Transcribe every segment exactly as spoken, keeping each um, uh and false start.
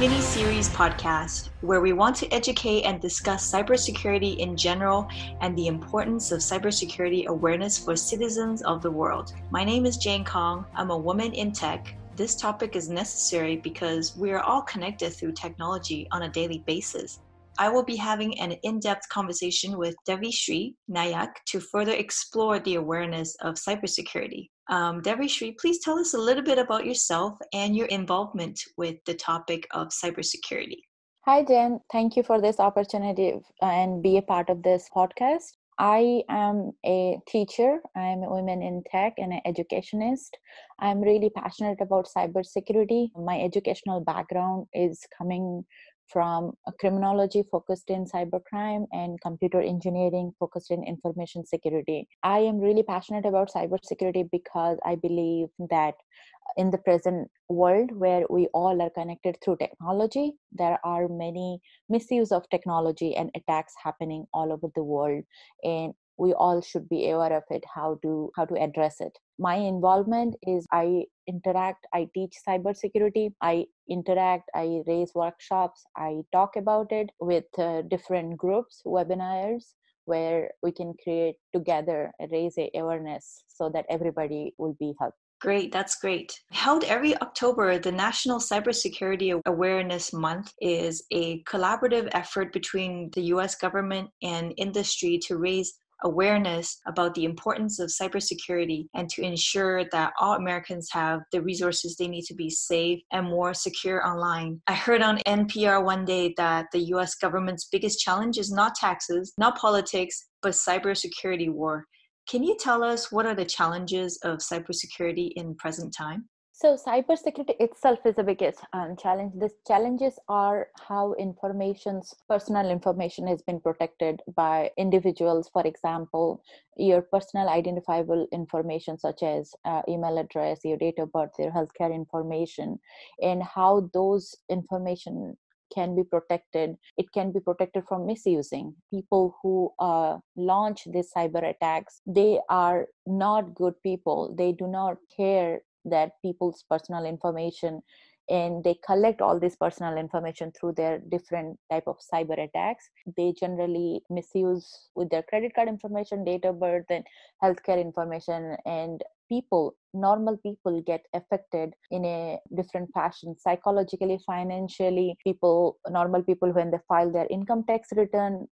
mini-series podcast where we want to educate and discuss cybersecurity in general and the importance of cybersecurity awareness for citizens of the world. My name is Jane Kong. I'm a woman in tech. This topic is necessary because we are all connected through technology on a daily basis. I will be having an in-depth conversation with Deveeshree Nayak to further explore the awareness of cybersecurity. Um, Deveeshree, please tell us a little bit about yourself and your involvement with the topic of cybersecurity. Hi, Jen. Thank you for this opportunity and be a part of this podcast. I am a teacher. I'm a woman in tech and an educationist. I'm really passionate about cybersecurity. My educational background is coming from a criminology focused in cybercrime and computer engineering focused in information security. I am really passionate about cybersecurity because I believe that in the present world where we all are connected through technology, there are many misuse of technology and attacks happening all over the world. And we all should be aware of it, how to how to address it. My involvement is I interact, I teach cybersecurity, I interact, I raise workshops, I talk about it with uh, different groups, webinars, where we can create together, raise awareness so that everybody will be helped. Great, that's great. Held every October, the National Cybersecurity Awareness Month is a collaborative effort between the U S government and industry to raise awareness about the importance of cybersecurity and to ensure that all Americans have the resources they need to be safe and more secure online. I heard on N P R one day that the U S government's biggest challenge is not taxes, not politics, but cybersecurity war. Can you tell us what are the challenges of cybersecurity in present time? So cybersecurity itself is the biggest um, challenge. The challenges are how information's personal information has been protected by individuals. For example, your personal identifiable information such as uh, email address, your date of birth, your healthcare information, and how those information can be protected. It can be protected from misusing. People who uh, launch these cyber attacks, they are not good people. They do not care that people's personal information, and they collect all this personal information through their different type of cyber attacks. They generally misuse with their credit card information, date of birth, and healthcare information, and people, normal people get affected in a different fashion, psychologically, financially. People, normal people, when they file their income tax return,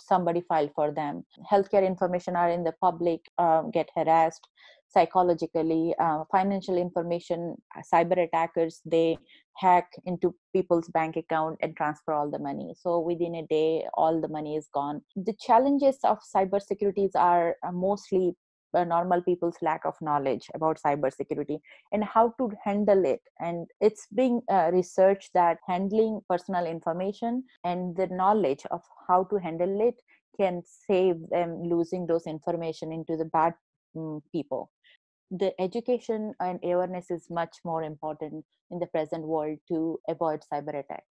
somebody filed for them. Healthcare information are in the public, uh, get harassed psychologically, uh, financial information, cyber attackers, they hack into people's bank account and transfer all the money. So within a day, all the money is gone. The challenges of cybersecurity are mostly normal people's lack of knowledge about cybersecurity and how to handle it. And it's being uh, researched that handling personal information and the knowledge of how to handle it can save them losing those information into the bad um, people. The education and awareness is much more important in the present world to avoid cyber attack.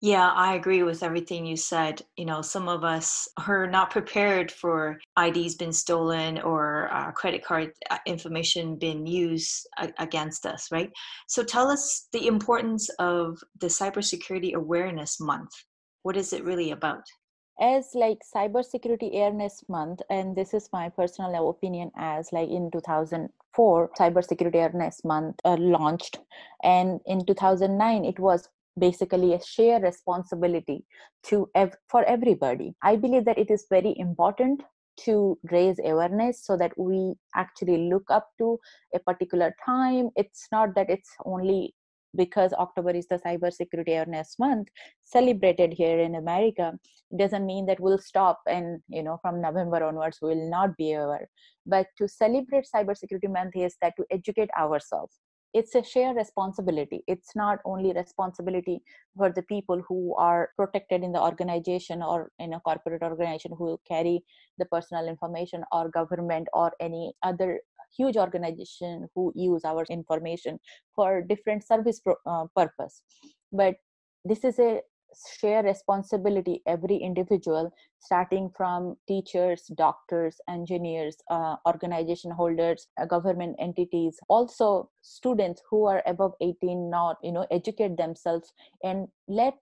Yeah, I agree with everything you said. You know, some of us are not prepared for I Ds being stolen or uh, credit card information being used a- against us, right? So tell us the importance of the Cybersecurity Awareness Month. What is it really about? As like Cybersecurity Awareness Month, and this is my personal opinion, as like in two thousand four, Cybersecurity Awareness Month uh, launched, and in two thousand nine, it was basically a shared responsibility to ev- for everybody. I believe that it is very important to raise awareness so that we actually look up to a particular time. It's not that it's only because October is the Cybersecurity Awareness Month celebrated here in America. It doesn't mean that we'll stop and, you know, from November onwards, we will not be aware. But to celebrate Cybersecurity Month is that to educate ourselves. It's a shared responsibility. It's not only responsibility for the people who are protected in the organization or in a corporate organization who carry the personal information, or government or any other huge organization who use our information for different service pro- uh, purpose. But this is a share responsibility, every individual, starting from teachers, doctors, engineers, uh, organization holders, uh, government entities, also students who are above eighteen now, you know, educate themselves and let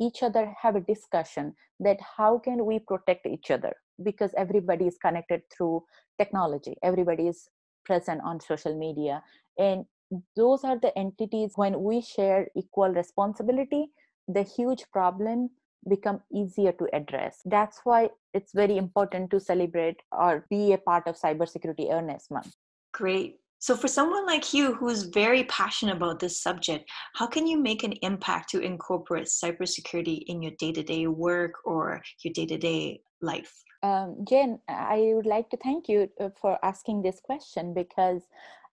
each other have a discussion that how can we protect each other, because everybody is connected through technology. Everybody is present on social media. And those are the entities, when we share equal responsibility, the huge problem become easier to address. That's why it's very important to celebrate or be a part of Cybersecurity Awareness Month. Great. So for someone like you who's very passionate about this subject, how can you make an impact to incorporate cybersecurity in your day-to-day work or your day-to-day life? Um, Jane, I would like to thank you for asking this question, because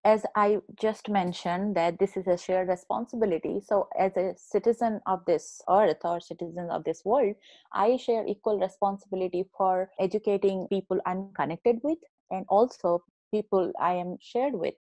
as I just mentioned, that this is a shared responsibility. So as a citizen of this earth or citizen of this world, I share equal responsibility for educating people I'm connected with, and also people I am shared with,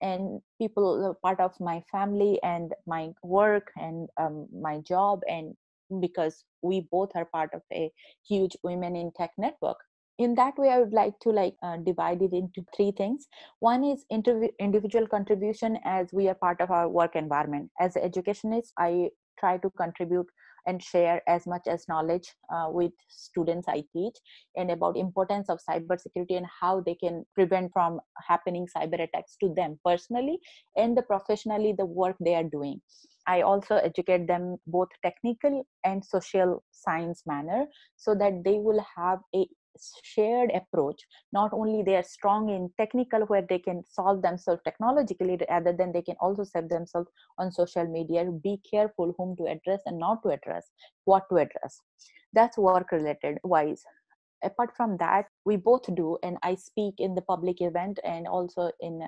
and people part of my family and my work and um, my job, and because we both are part of a huge Women in Tech network. In that way, I would like to like uh, divide it into three things. One is interv- individual contribution, as we are part of our work environment. As an educationist, I try to contribute and share as much as knowledge uh, with students I teach, and about importance of cybersecurity and how they can prevent from happening cyber attacks to them personally and the professionally, the work they are doing. I also educate them both technical and social science manner, so that they will have a shared approach. Not only they are strong in technical, where they can solve themselves technologically, rather than they can also save themselves on social media. Be careful whom to address and not to address, what to address. That's work related wise. Apart from that, we both do, and I speak in the public event and also in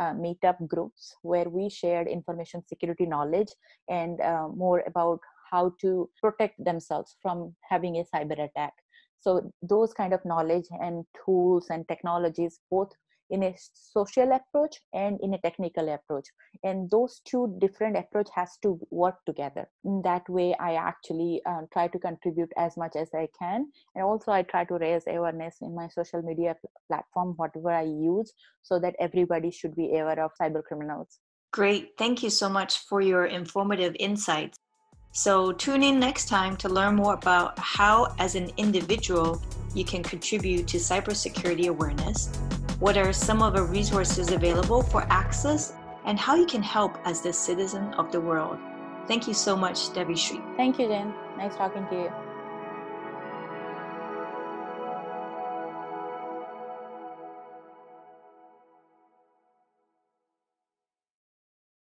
uh, meetup groups where we shared information security knowledge and uh, more about how to protect themselves from having a cyber attack. So those kind of knowledge and tools and technologies, both in a social approach and in a technical approach. And those two different approach has to work together. In that way, I actually um, try to contribute as much as I can. And also I try to raise awareness in my social media platform, whatever I use, so that everybody should be aware of cyber criminals. Great. Thank you so much for your informative insights. So tune in next time to learn more about how, as an individual, you can contribute to cybersecurity awareness, what are some of the resources available for access, and how you can help as the citizen of the world. Thank you so much, Deveeshree. Thank you, Jane. Nice talking to you.